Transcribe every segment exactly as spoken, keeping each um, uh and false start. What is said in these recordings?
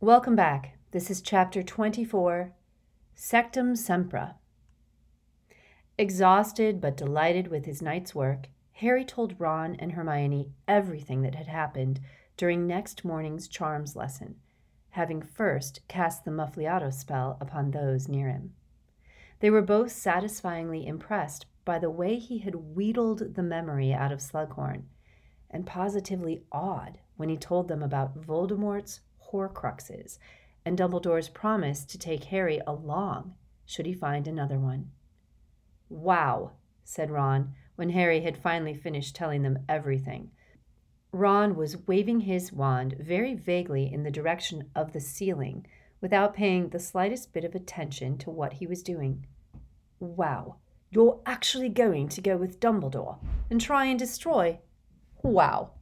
Welcome back. This is chapter twenty-four, Sectumsempra. Exhausted but delighted with his night's work, Harry told Ron and Hermione everything that had happened during next morning's charms lesson, having first cast the Muffliato spell upon those near him. They were both satisfyingly impressed by the way he had wheedled the memory out of Slughorn, and positively awed when he told them about Voldemort's Horcruxes and Dumbledore's promise to take Harry along should he find another one. "Wow," said Ron, when Harry had finally finished telling them everything. Ron was waving his wand very vaguely in the direction of the ceiling without paying the slightest bit of attention to what he was doing. "Wow, you're actually going to go with Dumbledore and try and destroy? Wow."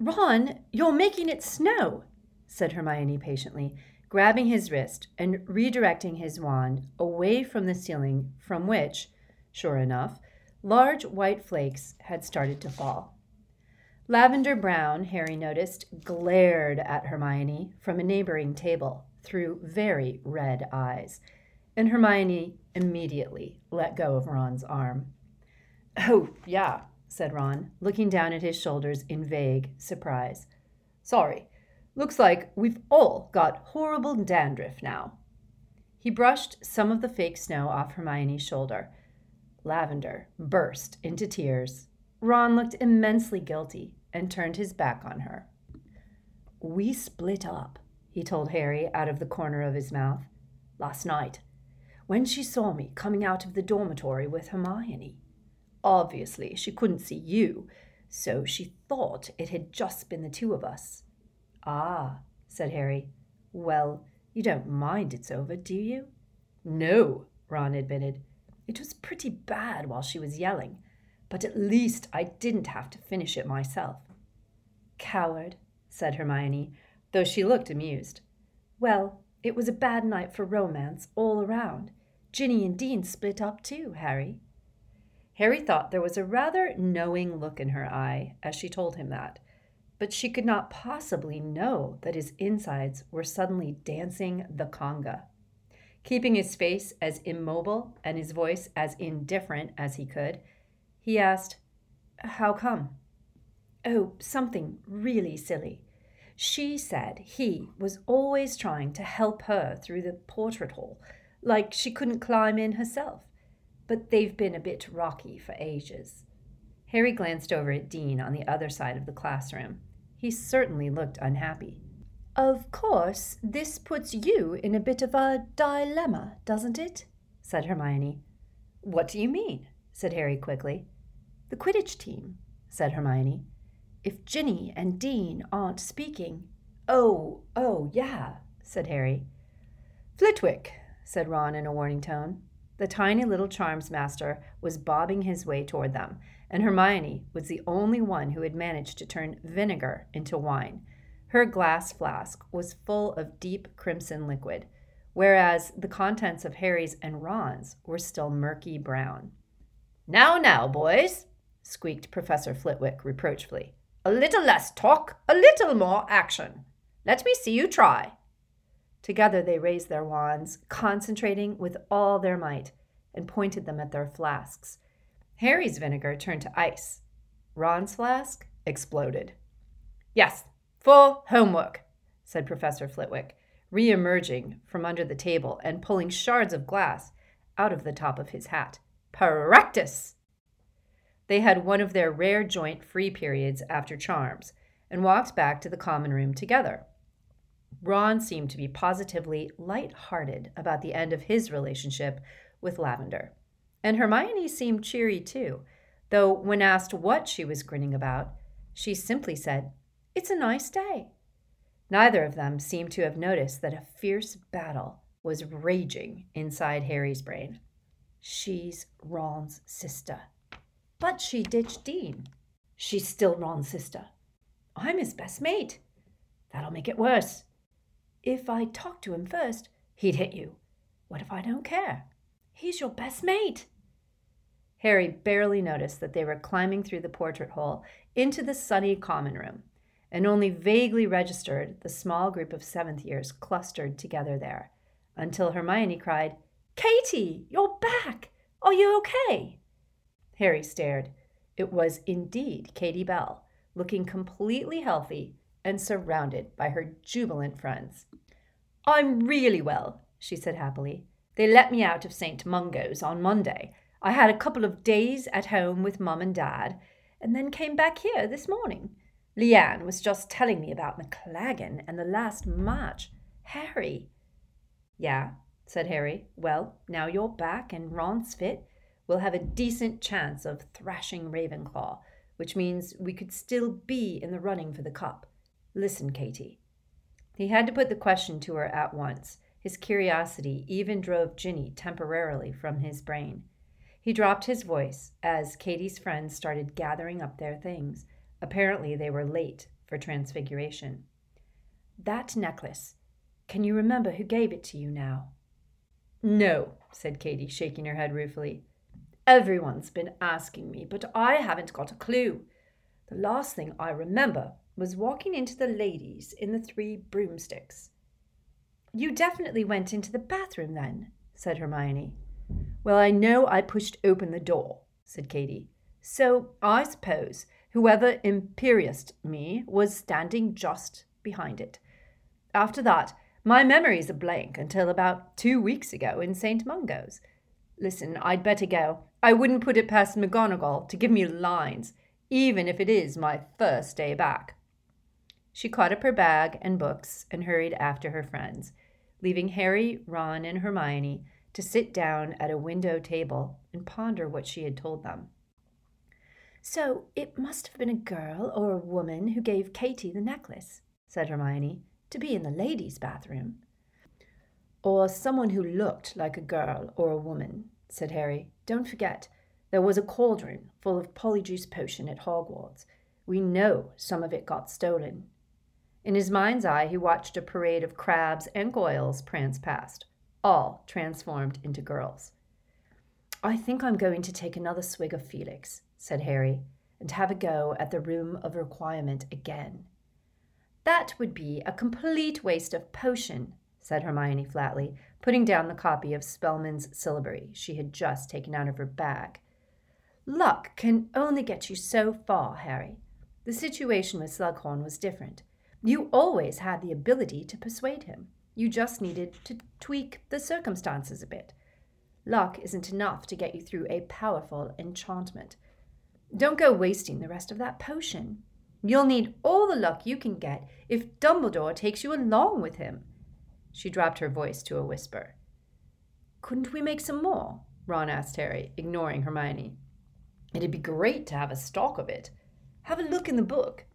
"Ron, you're making it snow," said Hermione patiently, grabbing his wrist and redirecting his wand away from the ceiling from which, sure enough, large white flakes had started to fall. Lavender Brown, Harry noticed, glared at Hermione from a neighboring table through very red eyes, and Hermione immediately let go of Ron's arm. "Oh, yeah," said Ron, looking down at his shoulders in vague surprise. "Sorry. Looks like we've all got horrible dandruff now." He brushed some of the fake snow off Hermione's shoulder. Lavender burst into tears. Ron looked immensely guilty and turned his back on her. "We split up," he told Harry out of the corner of his mouth, "last night, when she saw me coming out of the dormitory with Hermione. Obviously, she couldn't see you, so she thought it had just been the two of us." "Ah," said Harry. "Well, you don't mind it's over, do you?" "No," Ron admitted. "It was pretty bad while she was yelling, but at least I didn't have to finish it myself." "Coward," said Hermione, though she looked amused. "Well, it was a bad night for romance all around. Ginny and Dean split up too, Harry." Harry thought there was a rather knowing look in her eye as she told him that, but she could not possibly know that his insides were suddenly dancing the conga. Keeping his face as immobile and his voice as indifferent as he could, he asked, "How come?" "Oh, something really silly. She said he was always trying to help her through the portrait hall, like she couldn't climb in herself, but they've been a bit rocky for ages." Harry glanced over at Dean on the other side of the classroom. He certainly looked unhappy. "Of course, this puts you in a bit of a dilemma, doesn't it?" said Hermione. "What do you mean?" said Harry quickly. "The Quidditch team," said Hermione. "If Ginny and Dean aren't speaking..." "Oh, oh, yeah," said Harry. "Flitwick," said Ron in a warning tone. The tiny little charms master was bobbing his way toward them, and Hermione was the only one who had managed to turn vinegar into wine. Her glass flask was full of deep crimson liquid, whereas the contents of Harry's and Ron's were still murky brown. "Now, now, boys," squeaked Professor Flitwick reproachfully. "A little less talk, a little more action. Let me see you try." Together they raised their wands, concentrating with all their might, and pointed them at their flasks. Harry's vinegar turned to ice. Ron's flask exploded. "Yes, for homework," said Professor Flitwick, re-emerging from under the table and pulling shards of glass out of the top of his hat. "Peractus!" They had one of their rare joint free periods after charms and walked back to the common room together. Ron seemed to be positively light-hearted about the end of his relationship with Lavender, and Hermione seemed cheery too, though when asked what she was grinning about, she simply said, "It's a nice day." Neither of them seemed to have noticed that a fierce battle was raging inside Harry's brain. "She's Ron's sister. But she ditched Dean. She's still Ron's sister. I'm his best mate. That'll make it worse. If I talked to him first, he'd hit you. What if I don't care? He's your best mate." Harry barely noticed that they were climbing through the portrait hole into the sunny common room, and only vaguely registered the small group of seventh years clustered together there, until Hermione cried, "Katie, you're back! Are you okay?" Harry stared. It was indeed Katie Bell, looking completely healthy and surrounded by her jubilant friends. "I'm really well," she said happily. "They let me out of Saint Mungo's on Monday. I had a couple of days at home with Mum and Dad, and then came back here this morning. Leanne was just telling me about McLaggen and the last match. Harry." "Yeah," said Harry. "Well, now you're back and Ron's fit, we'll have a decent chance of thrashing Ravenclaw, which means we could still be in the running for the cup. Listen, Katie." He had to put the question to her at once. His curiosity even drove Ginny temporarily from his brain. He dropped his voice as Katie's friends started gathering up their things. Apparently they were late for transfiguration. "That necklace, can you remember who gave it to you now?" "No," said Katie, shaking her head ruefully. "Everyone's been asking me, but I haven't got a clue. The last thing I remember was walking into the ladies in the Three Broomsticks." "You definitely went into the bathroom then," said Hermione. "Well, I know I pushed open the door," said Katie. "So I suppose whoever imperioused me was standing just behind it. After that, my memory's a blank until about two weeks ago in Saint Mungo's. Listen, I'd better go. I wouldn't put it past McGonagall to give me lines, even if it is my first day back." She caught up her bag and books and hurried after her friends, leaving Harry, Ron, and Hermione to sit down at a window table and ponder what she had told them. "So it must have been a girl or a woman who gave Katie the necklace," said Hermione, "to be in the ladies' bathroom." "Or someone who looked like a girl or a woman," said Harry. "Don't forget, there was a cauldron full of polyjuice potion at Hogwarts. We know some of it got stolen." In his mind's eye, he watched a parade of crabs and Goyles prance past, all transformed into girls. "I think I'm going to take another swig of Felix," said Harry, "and have a go at the Room of Requirement again." "That would be a complete waste of potion," said Hermione flatly, putting down the copy of Spellman's syllabary she had just taken out of her bag. "Luck can only get you so far, Harry. The situation with Slughorn was different. You always had the ability to persuade him. You just needed to tweak the circumstances a bit. Luck isn't enough to get you through a powerful enchantment. Don't go wasting the rest of that potion. You'll need all the luck you can get if Dumbledore takes you along with him." She dropped her voice to a whisper. "Couldn't we make some more?" Ron asked Harry, ignoring Hermione. "It'd be great to have a stock of it. Have a look in the book."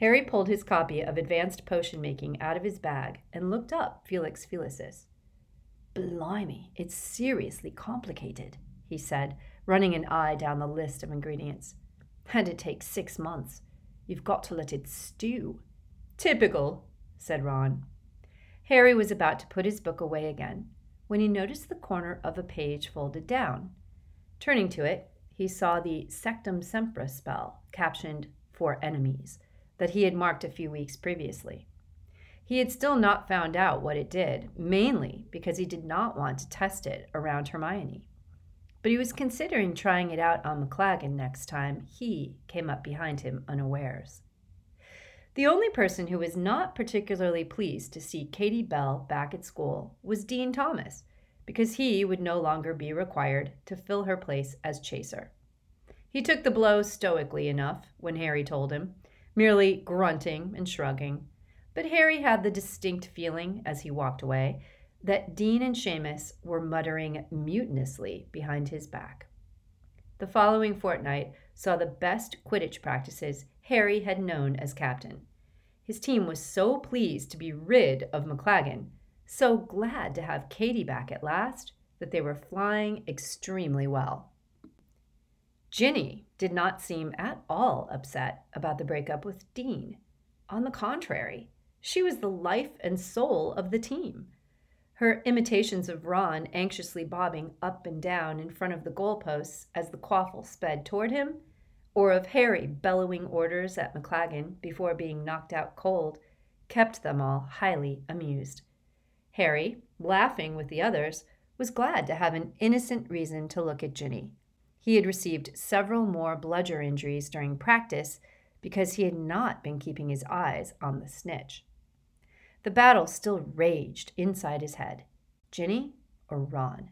Harry pulled his copy of Advanced Potion Making out of his bag and looked up Felix Felicis. "Blimey, it's seriously complicated," he said, running an eye down the list of ingredients. "And it takes six months. You've got to let it stew." "Typical," said Ron. Harry was about to put his book away again when he noticed the corner of a page folded down. Turning to it, he saw the Sectumsempra spell, captioned "For Enemies," that he had marked a few weeks previously. He had still not found out what it did, mainly because he did not want to test it around Hermione. But he was considering trying it out on McLaggen next time he came up behind him unawares. The only person who was not particularly pleased to see Katie Bell back at school was Dean Thomas, because he would no longer be required to fill her place as chaser. He took the blow stoically enough when Harry told him, merely grunting and shrugging. But Harry had the distinct feeling, as he walked away, that Dean and Seamus were muttering mutinously behind his back. The following fortnight saw the best Quidditch practices Harry had known as captain. His team was so pleased to be rid of McLaggen, so glad to have Katie back at last, that they were flying extremely well. Ginny did not seem at all upset about the breakup with Dean. On the contrary, she was the life and soul of the team. Her imitations of Ron anxiously bobbing up and down in front of the goalposts as the quaffle sped toward him or of Harry bellowing orders at McLaggen before being knocked out cold, kept them all highly amused. Harry, laughing with the others, was glad to have an innocent reason to look at Ginny. He had received several more bludger injuries during practice because he had not been keeping his eyes on the snitch. The battle still raged inside his head. Ginny or Ron?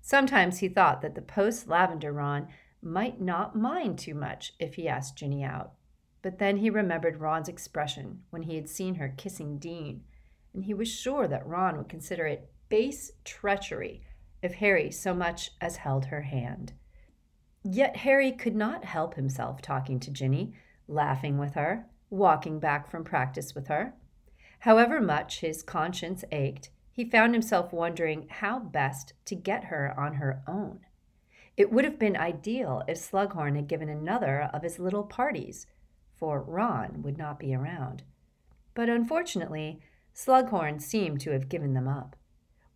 Sometimes he thought that the post-Lavender Ron might not mind too much if he asked Ginny out. But then he remembered Ron's expression when he had seen her kissing Dean, and he was sure that Ron would consider it base treachery if Harry so much as held her hand. Yet Harry could not help himself talking to Ginny, laughing with her, walking back from practice with her. However much his conscience ached, he found himself wondering how best to get her on her own. It would have been ideal if Slughorn had given another of his little parties, for Ron would not be around. But unfortunately, Slughorn seemed to have given them up.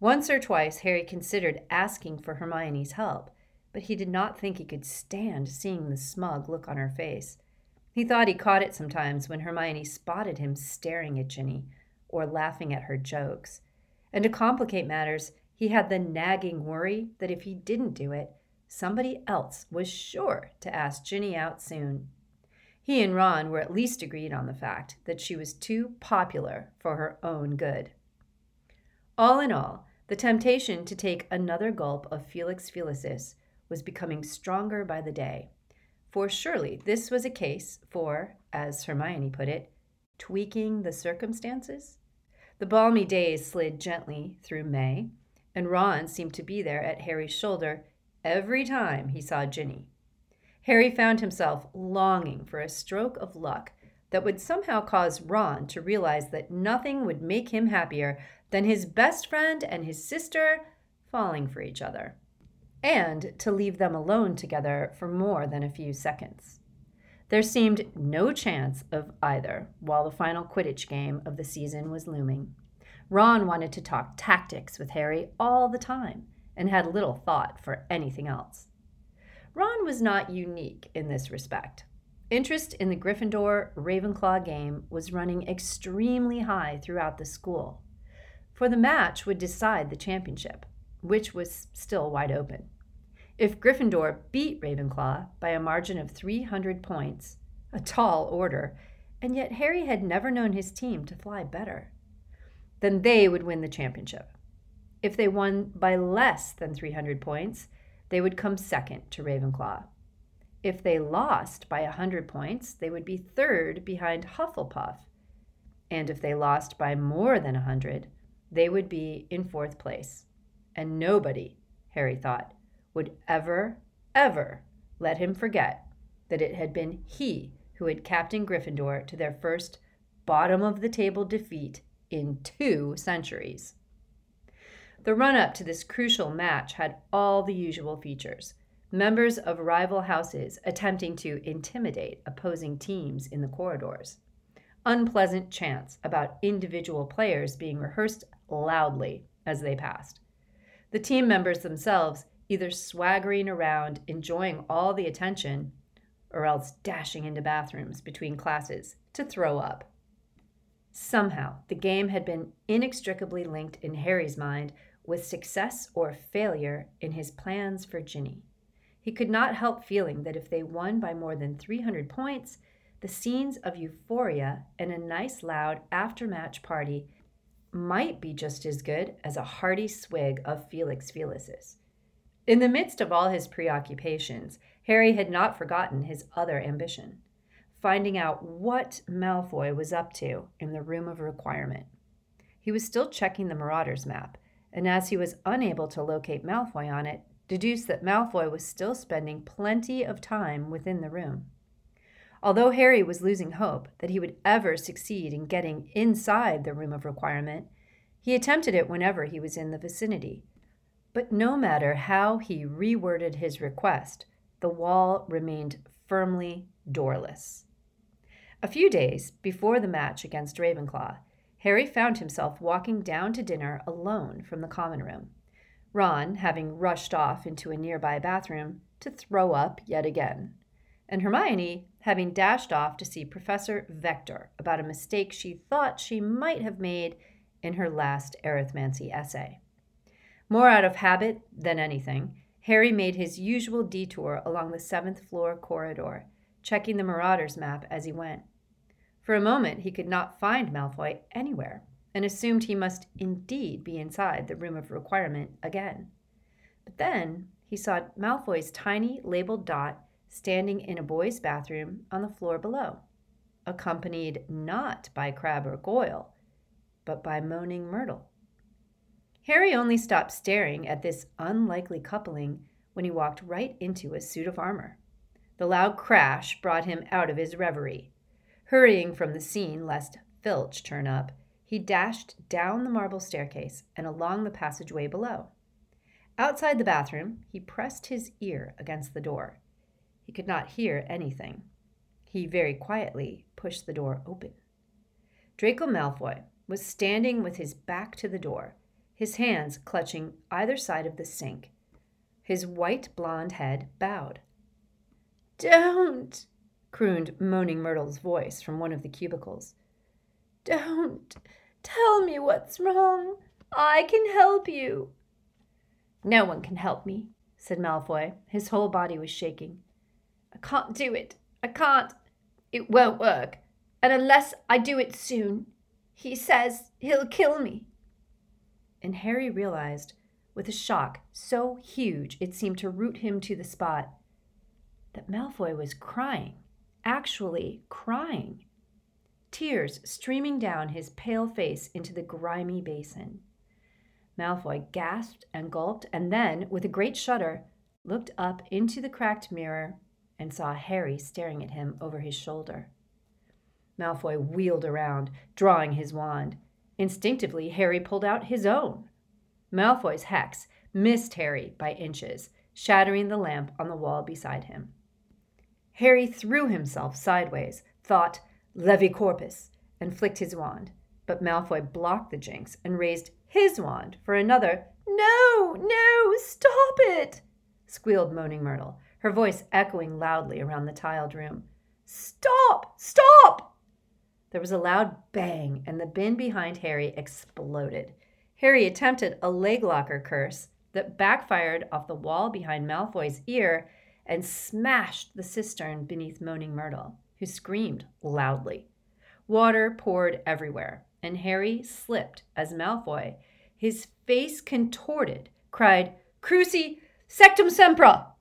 Once or twice Harry considered asking for Hermione's help, but he did not think he could stand seeing the smug look on her face. He thought he caught it sometimes when Hermione spotted him staring at Ginny or laughing at her jokes. And to complicate matters, he had the nagging worry that if he didn't do it, somebody else was sure to ask Ginny out soon. He and Ron were at least agreed on the fact that she was too popular for her own good. All in all, the temptation to take another gulp of Felix Felicis was becoming stronger by the day. For surely this was a case for, as Hermione put it, tweaking the circumstances. The balmy days slid gently through May, and Ron seemed to be there at Harry's shoulder every time he saw Ginny. Harry found himself longing for a stroke of luck that would somehow cause Ron to realize that nothing would make him happier than his best friend and his sister falling for each other, and to leave them alone together for more than a few seconds. There seemed no chance of either while the final Quidditch game of the season was looming. Ron wanted to talk tactics with Harry all the time and had little thought for anything else. Ron was not unique in this respect. Interest in the Gryffindor-Ravenclaw game was running extremely high throughout the school, for the match would decide the championship, which was still wide open. If Gryffindor beat Ravenclaw by a margin of three hundred points, a tall order, and yet Harry had never known his team to fly better, then they would win the championship. If they won by less than three hundred points, they would come second to Ravenclaw. If they lost by one hundred points, they would be third behind Hufflepuff. And if they lost by more than one hundred, they would be in fourth place. And nobody, Harry thought, would ever, ever let him forget that it had been he who had captained Gryffindor to their first bottom-of-the-table defeat in two centuries. The run-up to this crucial match had all the usual features: members of rival houses attempting to intimidate opposing teams in the corridors, unpleasant chants about individual players being rehearsed loudly as they passed, the team members themselves either swaggering around, enjoying all the attention, or else dashing into bathrooms between classes to throw up. Somehow, the game had been inextricably linked in Harry's mind with success or failure in his plans for Ginny. He could not help feeling that if they won by more than three hundred points, the scenes of euphoria and a nice loud after-match party might be just as good as a hearty swig of Felix Felicis. In the midst of all his preoccupations, Harry had not forgotten his other ambition: finding out what Malfoy was up to in the Room of Requirement. He was still checking the Marauders map, and as he was unable to locate Malfoy on it, deduced that Malfoy was still spending plenty of time within the room. Although Harry was losing hope that he would ever succeed in getting inside the Room of Requirement, he attempted it whenever he was in the vicinity. But no matter how he reworded his request, the wall remained firmly doorless. A few days before the match against Ravenclaw, Harry found himself walking down to dinner alone from the common room, Ron having rushed off into a nearby bathroom to throw up yet again, and Hermione having dashed off to see Professor Vector about a mistake she thought she might have made in her last Arithmancy essay. More out of habit than anything, Harry made his usual detour along the seventh floor corridor, checking the Marauders map as he went. For a moment, he could not find Malfoy anywhere and assumed he must indeed be inside the Room of Requirement again. But then he saw Malfoy's tiny labeled dot standing in a boy's bathroom on the floor below, accompanied not by Crabbe or Goyle, but by Moaning Myrtle. Harry only stopped staring at this unlikely coupling when he walked right into a suit of armor. The loud crash brought him out of his reverie. Hurrying from the scene lest Filch turn up, he dashed down the marble staircase and along the passageway below. Outside the bathroom, he pressed his ear against the door. He could not hear anything. He very quietly pushed the door open. Draco Malfoy was standing with his back to the door, his hands clutching either side of the sink, his white blonde head bowed. "Don't," crooned Moaning Myrtle's voice from one of the cubicles. "Don't tell me what's wrong. I can help you." "No one can help me," said Malfoy. His whole body was shaking. "I can't do it. I can't. It won't work. And unless I do it soon, he says he'll kill me." And Harry realized, with a shock so huge it seemed to root him to the spot, that Malfoy was crying, actually crying, tears streaming down his pale face into the grimy basin. Malfoy gasped and gulped and then, with a great shudder, looked up into the cracked mirror and saw Harry staring at him over his shoulder. Malfoy wheeled around, drawing his wand. Instinctively, Harry pulled out his own. Malfoy's hex missed Harry by inches, shattering the lamp on the wall beside him. Harry threw himself sideways, thought Levicorpus, and flicked his wand. But Malfoy blocked the jinx and raised his wand for another. "No, no, stop it!" squealed Moaning Myrtle, her voice echoing loudly around the tiled room. "Stop! Stop!" There was a loud bang, and the bin behind Harry exploded. Harry attempted a leg locker curse that backfired off the wall behind Malfoy's ear and smashed the cistern beneath Moaning Myrtle, who screamed loudly. Water poured everywhere, and Harry slipped as Malfoy, his face contorted, cried, "Crucio, Sectumsempra!"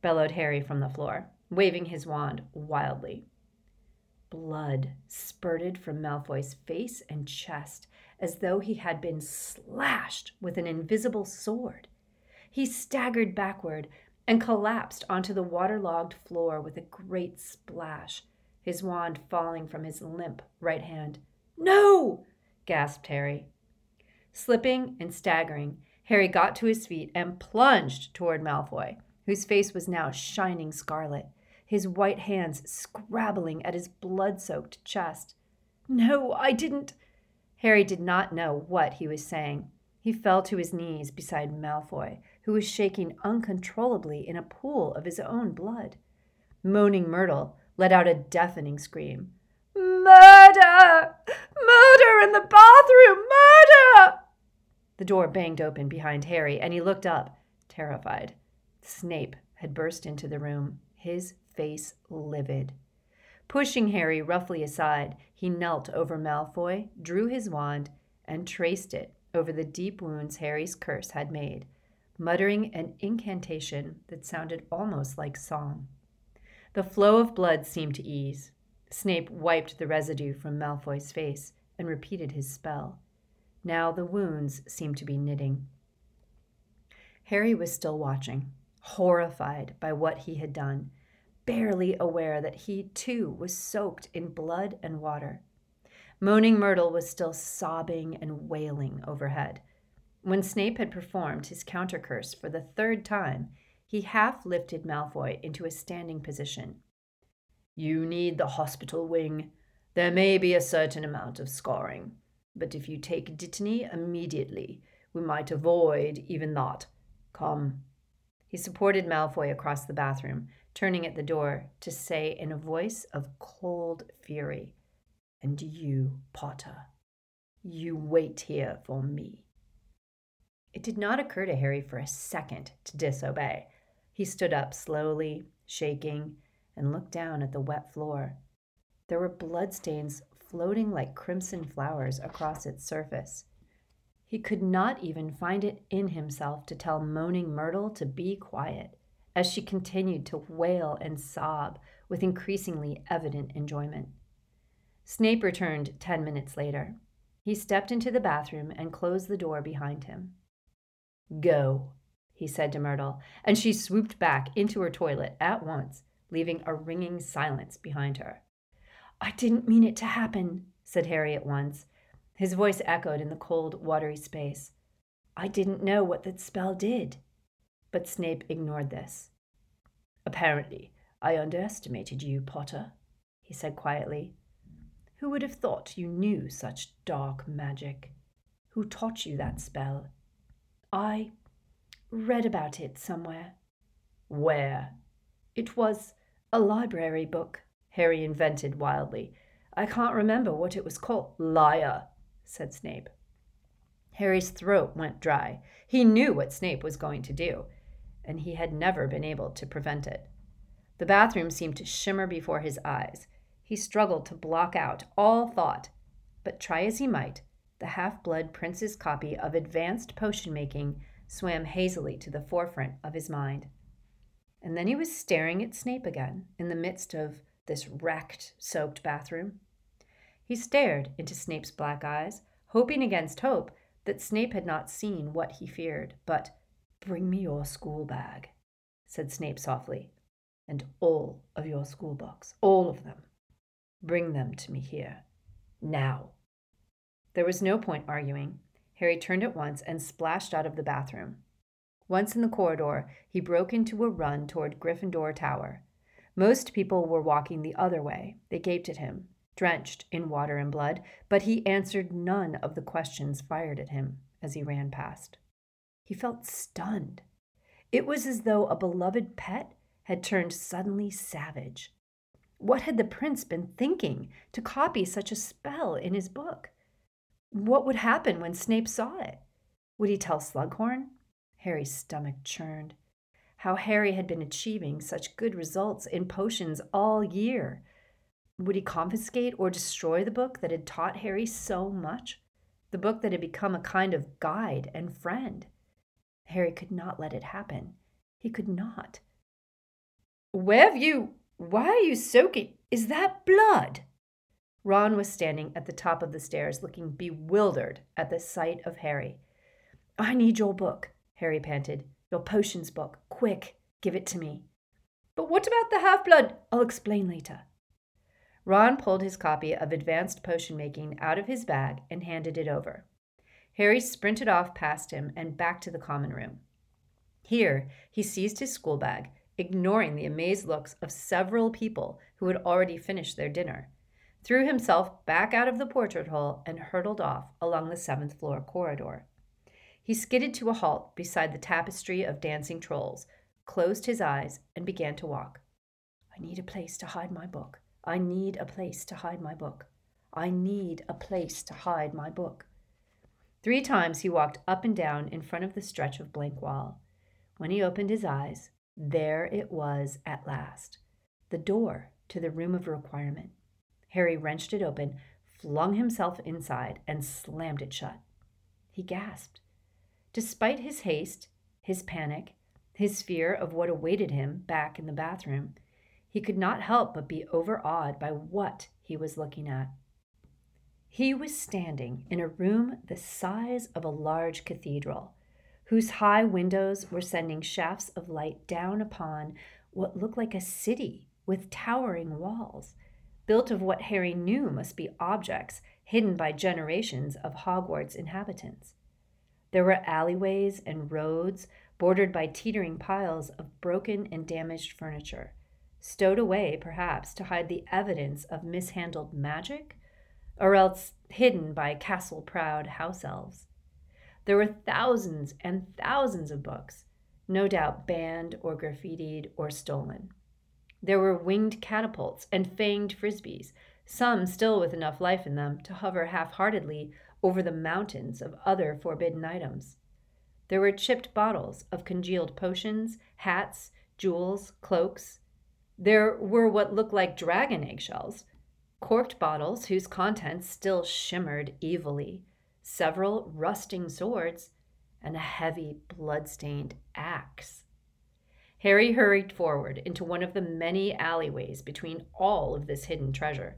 bellowed Harry from the floor, waving his wand wildly. Blood spurted from Malfoy's face and chest as though he had been slashed with an invisible sword. He staggered backward and collapsed onto the waterlogged floor with a great splash, his wand falling from his limp right hand. "No!" gasped Harry. Slipping and staggering, Harry got to his feet and plunged toward Malfoy, whose face was now shining scarlet, his white hands scrabbling at his blood-soaked chest. "No, I didn't." Harry did not know what he was saying. He fell to his knees beside Malfoy, who was shaking uncontrollably in a pool of his own blood. Moaning Myrtle let out a deafening scream. "Murder! Murder in the bathroom! Murder!" The door banged open behind Harry, and he looked up, terrified. Snape had burst into the room, his face livid. Pushing Harry roughly aside, he knelt over Malfoy, drew his wand, and traced it over the deep wounds Harry's curse had made, muttering an incantation that sounded almost like song. The flow of blood seemed to ease. Snape wiped the residue from Malfoy's face and repeated his spell. Now the wounds seemed to be knitting. Harry was still watching, horrified by what he had done, barely aware that he, too, was soaked in blood and water. Moaning Myrtle was still sobbing and wailing overhead. When Snape had performed his counter-curse for the third time, he half-lifted Malfoy into a standing position. "You need the hospital wing. There may be a certain amount of scarring, but if you take Dittany immediately, we might avoid even that. Come." He supported Malfoy across the bathroom, turning at the door to say in a voice of cold fury, "And you, Potter, you wait here for me." It did not occur to Harry for a second to disobey. He stood up slowly, shaking, and looked down at the wet floor. There were bloodstains floating like crimson flowers across its surface. He could not even find it in himself to tell Moaning Myrtle to be quiet, as she continued to wail and sob with increasingly evident enjoyment. Snape returned ten minutes later. He stepped into the bathroom and closed the door behind him. "Go," he said to Myrtle, and she swooped back into her toilet at once, leaving a ringing silence behind her. "I didn't mean it to happen," said Harry at once. His voice echoed in the cold, watery space. "I didn't know what that spell did." But Snape ignored this. "Apparently, I underestimated you, Potter," he said quietly. "Who would have thought you knew such dark magic? Who taught you that spell?" "I read about it somewhere." "Where?" "It was a library book," Harry invented wildly. "I can't remember what it was called." "Liar," said Snape. Harry's throat went dry. He knew what Snape was going to do, and he had never been able to prevent it. The bathroom seemed to shimmer before his eyes. He struggled to block out all thought, but try as he might, the Half-Blood Prince's copy of Advanced Potion Making swam hazily to the forefront of his mind. And then he was staring at Snape again in the midst of this wrecked, soaked bathroom. He stared into Snape's black eyes, hoping against hope that Snape had not seen what he feared. But, "Bring me your school bag," said Snape softly, "and all of your school books, all of them. Bring them to me here, now." There was no point arguing. Harry turned at once and splashed out of the bathroom. Once in the corridor, he broke into a run toward Gryffindor Tower. Most people were walking the other way. They gaped at him, drenched in water and blood, but he answered none of the questions fired at him as he ran past. He felt stunned. It was as though a beloved pet had turned suddenly savage. What had the prince been thinking to copy such a spell in his book? What would happen when Snape saw it? Would he tell Slughorn? Harry's stomach churned. How Harry had been achieving such good results in potions all year. Would he confiscate or destroy the book that had taught Harry so much? The book that had become a kind of guide and friend. Harry could not let it happen. He could not. "Where have you... Why are you soaking? Is that blood?" Ron was standing at the top of the stairs, looking bewildered at the sight of Harry. "I need your book," Harry panted. "Your potions book. Quick, give it to me." "But what about the half-blood?" "I'll explain later." Ron pulled his copy of Advanced Potion Making out of his bag and handed it over. Harry sprinted off past him and back to the common room. Here, he seized his school bag, ignoring the amazed looks of several people who had already finished their dinner, threw himself back out of the portrait hole and hurtled off along the seventh floor corridor. He skidded to a halt beside the tapestry of dancing trolls, closed his eyes, and began to walk. "I need a place to hide my book. I need a place to hide my book. I need a place to hide my book." Three times he walked up and down in front of the stretch of blank wall. When he opened his eyes, there it was at last, the door to the Room of Requirement. Harry wrenched it open, flung himself inside, and slammed it shut. He gasped. Despite his haste, his panic, his fear of what awaited him back in the bathroom, he could not help but be overawed by what he was looking at. He was standing in a room the size of a large cathedral, whose high windows were sending shafts of light down upon what looked like a city with towering walls, built of what Harry knew must be objects hidden by generations of Hogwarts inhabitants. There were alleyways and roads bordered by teetering piles of broken and damaged furniture, stowed away perhaps to hide the evidence of mishandled magic, or else hidden by castle-proud house elves. There were thousands and thousands of books, no doubt banned or graffitied or stolen. There were winged catapults and fanged frisbees, some still with enough life in them to hover half-heartedly over the mountains of other forbidden items. There were chipped bottles of congealed potions, hats, jewels, cloaks. There were what looked like dragon eggshells, corked bottles whose contents still shimmered evilly, several rusting swords, and a heavy, blood-stained axe. Harry hurried forward into one of the many alleyways between all of this hidden treasure.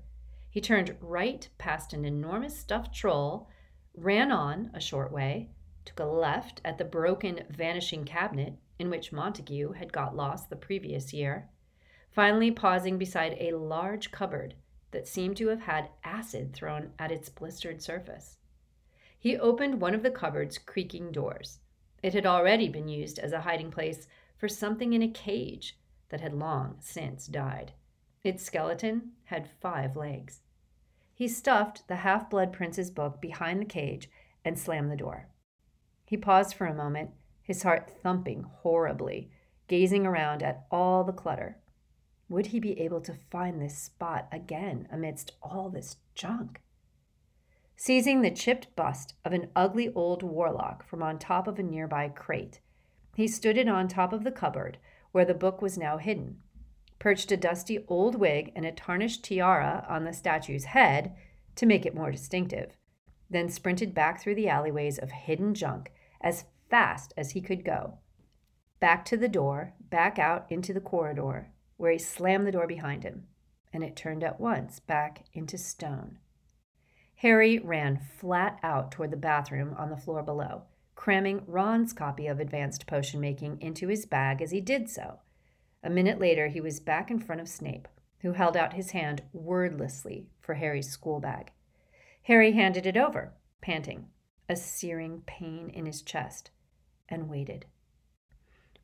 He turned right past an enormous stuffed troll, ran on a short way, took a left at the broken vanishing cabinet in which Montague had got lost the previous year, finally pausing beside a large cupboard that seemed to have had acid thrown at its blistered surface. He opened one of the cupboard's creaking doors. It had already been used as a hiding place for something in a cage that had long since died. Its skeleton had five legs. He stuffed the Half-Blood Prince's book behind the cage and slammed the door. He paused for a moment, his heart thumping horribly, gazing around at all the clutter. Would he be able to find this spot again amidst all this junk? Seizing the chipped bust of an ugly old warlock from on top of a nearby crate, he stood it on top of the cupboard where the book was now hidden, perched a dusty old wig and a tarnished tiara on the statue's head to make it more distinctive, then sprinted back through the alleyways of hidden junk as fast as he could go, back to the door, back out into the corridor, where he slammed the door behind him, and it turned at once back into stone. Harry ran flat out toward the bathroom on the floor below, cramming Ron's copy of Advanced Potion Making into his bag as he did so. A minute later, he was back in front of Snape, who held out his hand wordlessly for Harry's school bag. Harry handed it over, panting, a searing pain in his chest, and waited.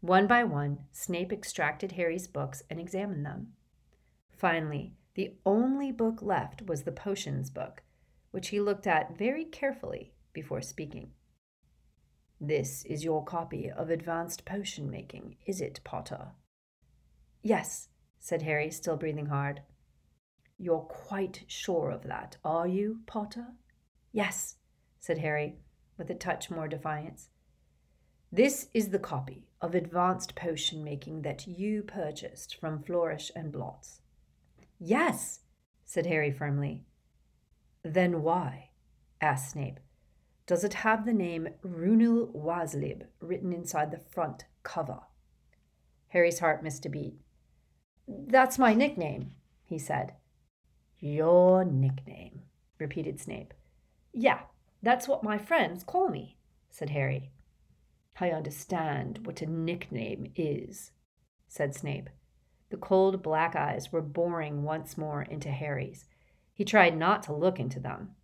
One by one, Snape extracted Harry's books and examined them. Finally, the only book left was the potions book, which he looked at very carefully before speaking. "This is your copy of Advanced Potion Making, is it, Potter?" "Yes," said Harry, still breathing hard. "You're quite sure of that, are you, Potter?" "Yes," said Harry, with a touch more defiance. "This is the copy of Advanced Potion Making that you purchased from Flourish and Blotz." "Yes," said Harry firmly. "Then why?" asked Snape. "Does it have the name Runel Waslib written inside the front cover?" Harry's heart missed a beat. "That's my nickname," he said. "Your nickname," repeated Snape. "Yeah, that's what my friends call me," said Harry. "I understand what a nickname is," said Snape. The cold black eyes were boring once more into Harry's. He tried not to look into them.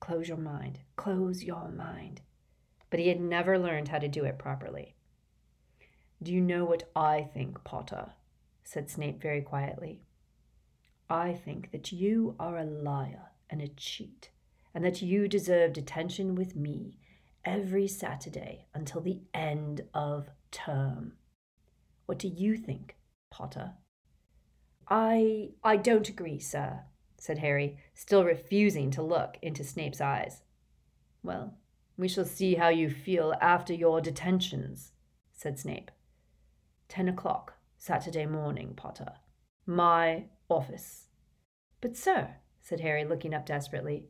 Close your mind, close your mind. But he had never learned how to do it properly. "Do you know what I think, Potter?" said Snape very quietly. "I think that you are a liar and a cheat, and that you deserve detention with me every Saturday until the end of term. What do you think, Potter?" I, I don't agree, sir," said Harry, still refusing to look into Snape's eyes. "Well, we shall see how you feel after your detentions," said Snape. Ten o'clock, Saturday morning, Potter. My office." "But, sir," said Harry, looking up desperately,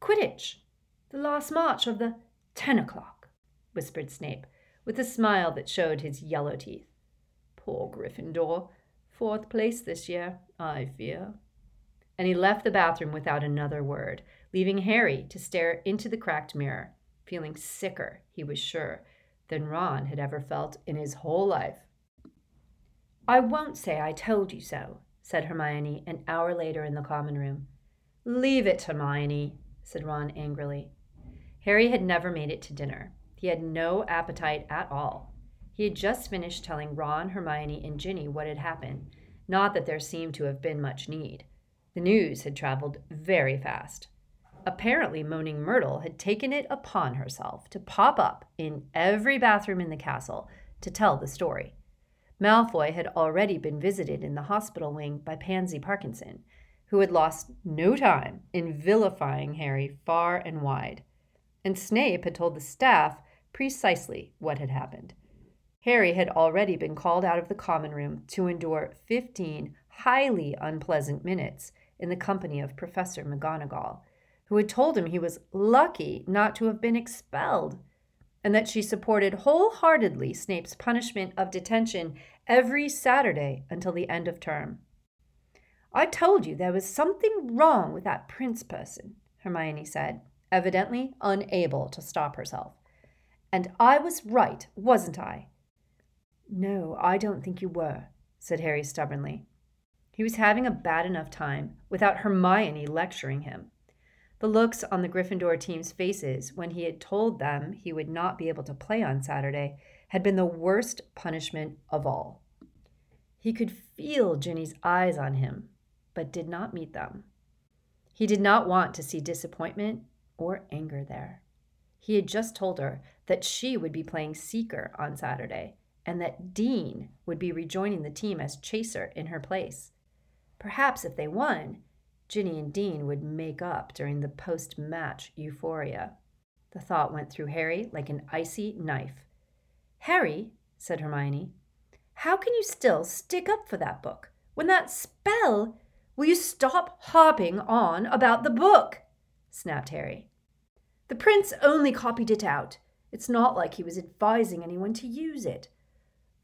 "Quidditch, the last march of the ten o'clock," whispered Snape, with a smile that showed his yellow teeth. "Poor Gryffindor, fourth place this year, I fear." And he left the bathroom without another word, leaving Harry to stare into the cracked mirror, feeling sicker, he was sure, than Ron had ever felt in his whole life. "I won't say I told you so," said Hermione an hour later in the common room. "Leave it, Hermione," said Ron angrily. Harry had never made it to dinner. He had no appetite at all. He had just finished telling Ron, Hermione, and Ginny what had happened, not that there seemed to have been much need. The news had traveled very fast. Apparently, Moaning Myrtle had taken it upon herself to pop up in every bathroom in the castle to tell the story. Malfoy had already been visited in the hospital wing by Pansy Parkinson, who had lost no time in vilifying Harry far and wide, and Snape had told the staff precisely what had happened. Harry had already been called out of the common room to endure fifteen highly unpleasant minutes in the company of Professor McGonagall, who had told him he was lucky not to have been expelled, and that she supported wholeheartedly Snape's punishment of detention every Saturday until the end of term. "I told you there was something wrong with that Prince person," Hermione said, evidently unable to stop herself. "And I was right, wasn't I?" "No, I don't think you were," said Harry stubbornly. He was having a bad enough time without Hermione lecturing him. The looks on the Gryffindor team's faces when he had told them he would not be able to play on Saturday had been the worst punishment of all. He could feel Ginny's eyes on him, but did not meet them. He did not want to see disappointment or anger there. He had just told her that she would be playing Seeker on Saturday and that Dean would be rejoining the team as Chaser in her place. Perhaps if they won, Ginny and Dean would make up during the post-match euphoria. The thought went through Harry like an icy knife. "Harry," said Hermione, "how can you still stick up for that book? When that spell... Will you stop hopping on about the book?" snapped Harry. "The Prince only copied it out. It's not like he was advising anyone to use it.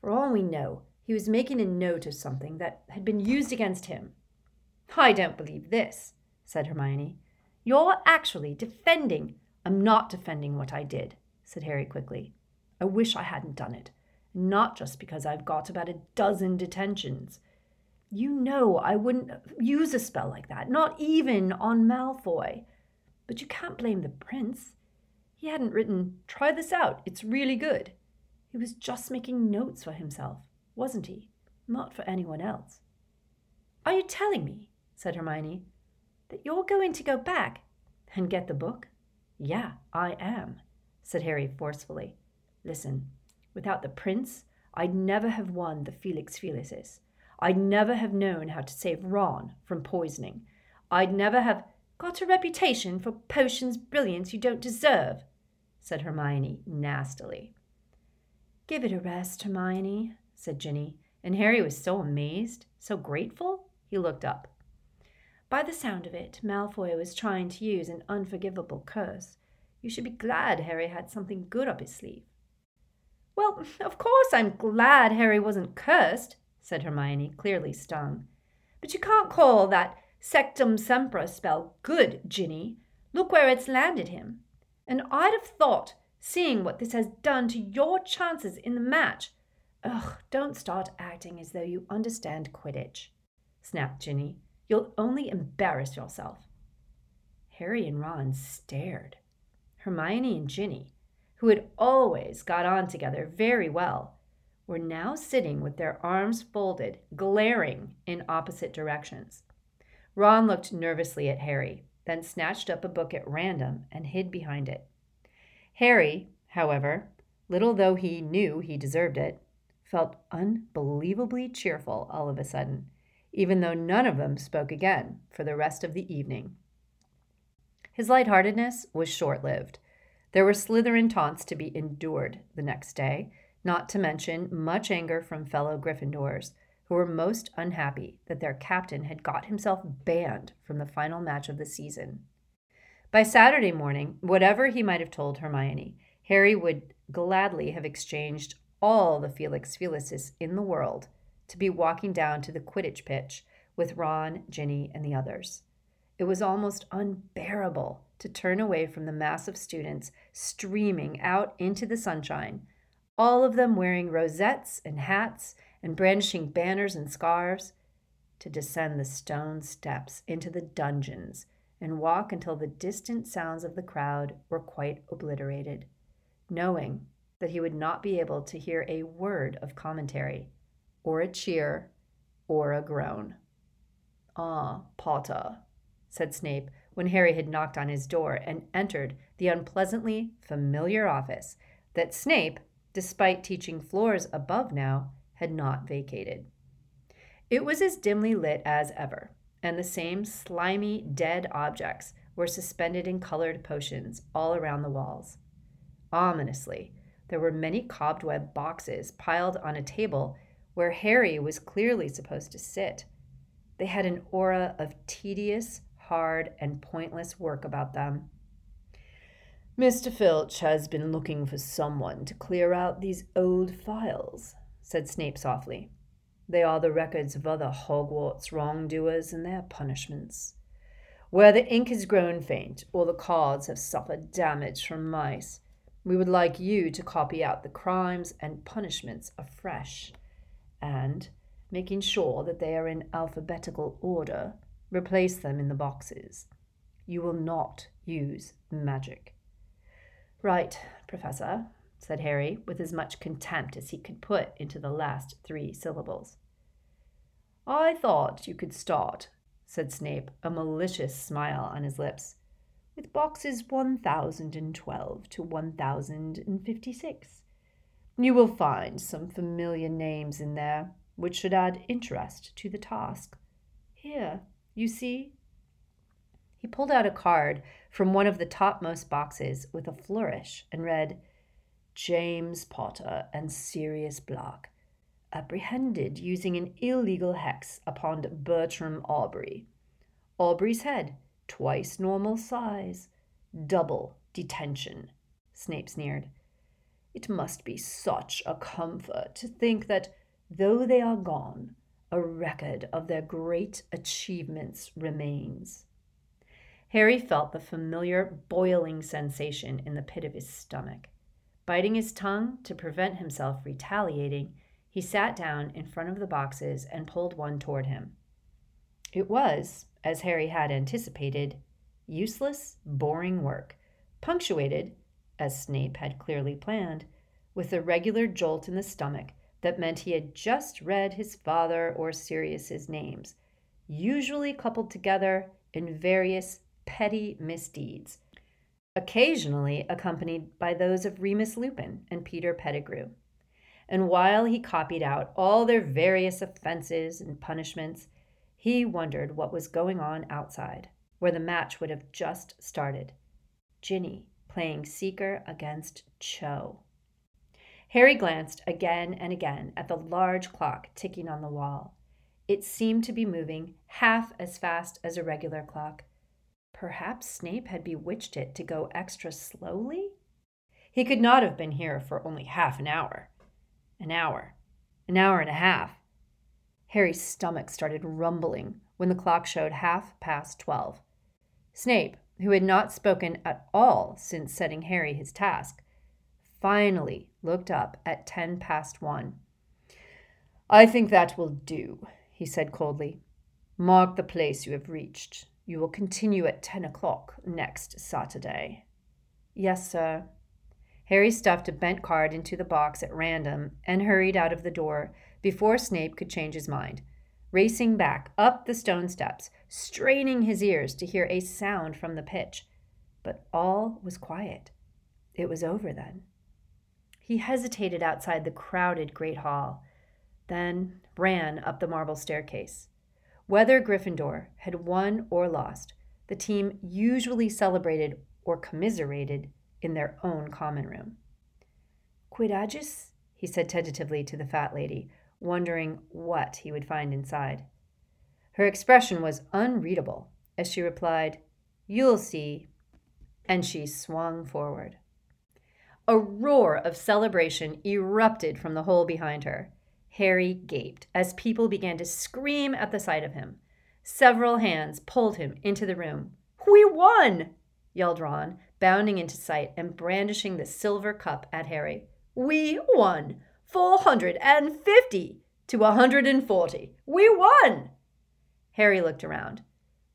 For all we know, he was making a note of something that had been used against him." "I don't believe this," said Hermione. "You're actually defending—" "I'm not defending what I did," said Harry quickly. "I wish I hadn't done it, not just because I've got about a dozen detentions. You know I wouldn't use a spell like that, not even on Malfoy. But you can't blame the Prince. He hadn't written, 'Try this out, it's really good.' He was just making notes for himself, wasn't he? Not for anyone else." "Are you telling me," said Hermione, "that you're going to go back and get the book?" "Yeah, I am," said Harry forcefully. "Listen, without the Prince, I'd never have won the Felix Felicis. I'd never have known how to save Ron from poisoning. I'd never have got a reputation for potions brilliance you don't deserve," said Hermione nastily. "Give it a rest, Hermione," said Ginny, and Harry was so amazed, so grateful, he looked up. "By the sound of it, Malfoy was trying to use an unforgivable curse. You should be glad Harry had something good up his sleeve." "Well, of course I'm glad Harry wasn't cursed," said Hermione, clearly stung. "But you can't call that Sectumsempra spell good, Ginny. Look where it's landed him. And I'd have thought, seeing what this has done to your chances in the match—" "Ugh, don't start acting as though you understand Quidditch," snapped Ginny. "You'll only embarrass yourself." Harry and Ron stared. Hermione and Ginny, who had always got on together very well, were now sitting with their arms folded, glaring in opposite directions. Ron looked nervously at Harry, then snatched up a book at random and hid behind it. Harry, however, little though he knew he deserved it, felt unbelievably cheerful all of a sudden, even though none of them spoke again for the rest of the evening. His lightheartedness was short-lived. There were Slytherin taunts to be endured the next day, not to mention much anger from fellow Gryffindors, who were most unhappy that their captain had got himself banned from the final match of the season. By Saturday morning, whatever he might have told Hermione, Harry would gladly have exchanged all the Felix Felicis in the world to be walking down to the Quidditch pitch with Ron, Ginny, and the others. It was almost unbearable to turn away from the mass of students streaming out into the sunshine, all of them wearing rosettes and hats and brandishing banners and scarves, to descend the stone steps into the dungeons and walk until the distant sounds of the crowd were quite obliterated, knowing that he would not be able to hear a word of commentary, or a cheer, or a groan. "Ah, Potter," said Snape when Harry had knocked on his door and entered the unpleasantly familiar office that Snape, despite teaching floors above now, had not vacated. It was as dimly lit as ever, and the same slimy, dead objects were suspended in colored potions all around the walls. Ominously, there were many cobweb boxes piled on a table where Harry was clearly supposed to sit. They had an aura of tedious, hard, and pointless work about them. "Mister Filch has been looking for someone to clear out these old files," said Snape softly. "They are the records of other Hogwarts wrongdoers and their punishments. Where the ink has grown faint or the cards have suffered damage from mice, we would like you to copy out the crimes and punishments afresh, and, making sure that they are in alphabetical order, replace them in the boxes. You will not use magic." "Right, Professor," said Harry, with as much contempt as he could put into the last three syllables. "I thought you could start," said Snape, a malicious smile on his lips, "with boxes one thousand twelve to one thousand fifty-six. You will find some familiar names in there, which should add interest to the task. Here, you see." He pulled out a card from one of the topmost boxes with a flourish and read, "James Potter and Sirius Black, apprehended using an illegal hex upon Bertram Aubrey. Aubrey's head, twice normal size. Double detention." Snape sneered. "It must be such a comfort to think that, though they are gone, a record of their great achievements remains." Harry felt the familiar boiling sensation in the pit of his stomach. Biting his tongue to prevent himself retaliating, he sat down in front of the boxes and pulled one toward him. It was, as Harry had anticipated, useless, boring work, punctuated, as Snape had clearly planned, with a regular jolt in the stomach that meant he had just read his father or Sirius's names, usually coupled together in various petty misdeeds, occasionally accompanied by those of Remus Lupin and Peter Pettigrew. And while he copied out all their various offenses and punishments, he wondered what was going on outside, where the match would have just started. Ginny playing Seeker against Cho. Harry glanced again and again at the large clock ticking on the wall. It seemed to be moving half as fast as a regular clock. Perhaps Snape had bewitched it to go extra slowly? He could not have been here for only half an hour. An hour. An hour and a half. Harry's stomach started rumbling when the clock showed half past twelve. Snape, who had not spoken at all since setting Harry his task, finally looked up at ten past one. "I think that will do," he said coldly. "Mark the place you have reached. You will continue at ten o'clock next Saturday." "Yes, sir." Harry stuffed a bent card into the box at random and hurried out of the door before Snape could change his mind, racing back up the stone steps, straining his ears to hear a sound from the pitch. But all was quiet. It was over then. He hesitated outside the crowded Great Hall, then ran up the marble staircase. Whether Gryffindor had won or lost, the team usually celebrated or commiserated in their own common room. "Quid agis?" he said tentatively to the fat lady, wondering what he would find inside. Her expression was unreadable as she replied, "You'll see," and she swung forward. A roar of celebration erupted from the hole behind her. Harry gaped as people began to scream at the sight of him. Several hands pulled him into the room. "We won!" yelled Ron, bounding into sight and brandishing the silver cup at Harry. "We won! four hundred fifty to one hundred forty! We won!" Harry looked around.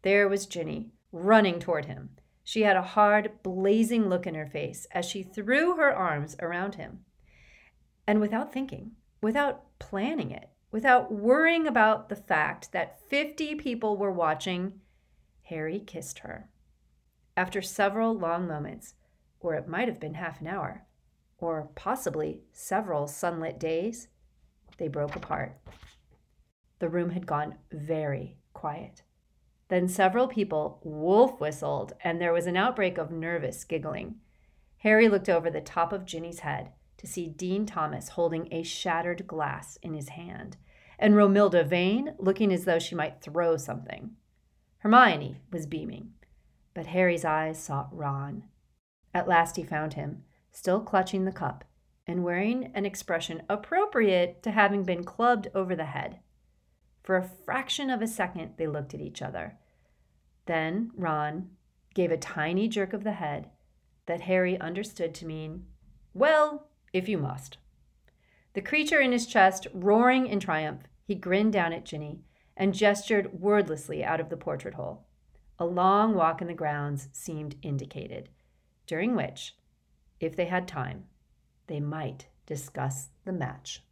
There was Ginny, running toward him. She had a hard, blazing look in her face as she threw her arms around him. And without thinking, without planning it, without worrying about the fact that fifty people were watching, Harry kissed her. After several long moments, or it might have been half an hour, or possibly several sunlit days, They broke apart. The room had gone very quiet. Then several people wolf whistled, and there was an outbreak of nervous giggling. Harry looked over the top of Ginny's head to see Dean Thomas holding a shattered glass in his hand, and Romilda Vane looking as though she might throw something. Hermione was beaming, but Harry's eyes sought Ron. At last he found him, still clutching the cup, and wearing an expression appropriate to having been clubbed over the head. For a fraction of a second, they looked at each other. Then Ron gave a tiny jerk of the head that Harry understood to mean, "Well, if you must." The creature in his chest, roaring in triumph, he grinned down at Ginny and gestured wordlessly out of the portrait hole. A long walk in the grounds seemed indicated, during which, if they had time, they might discuss the match.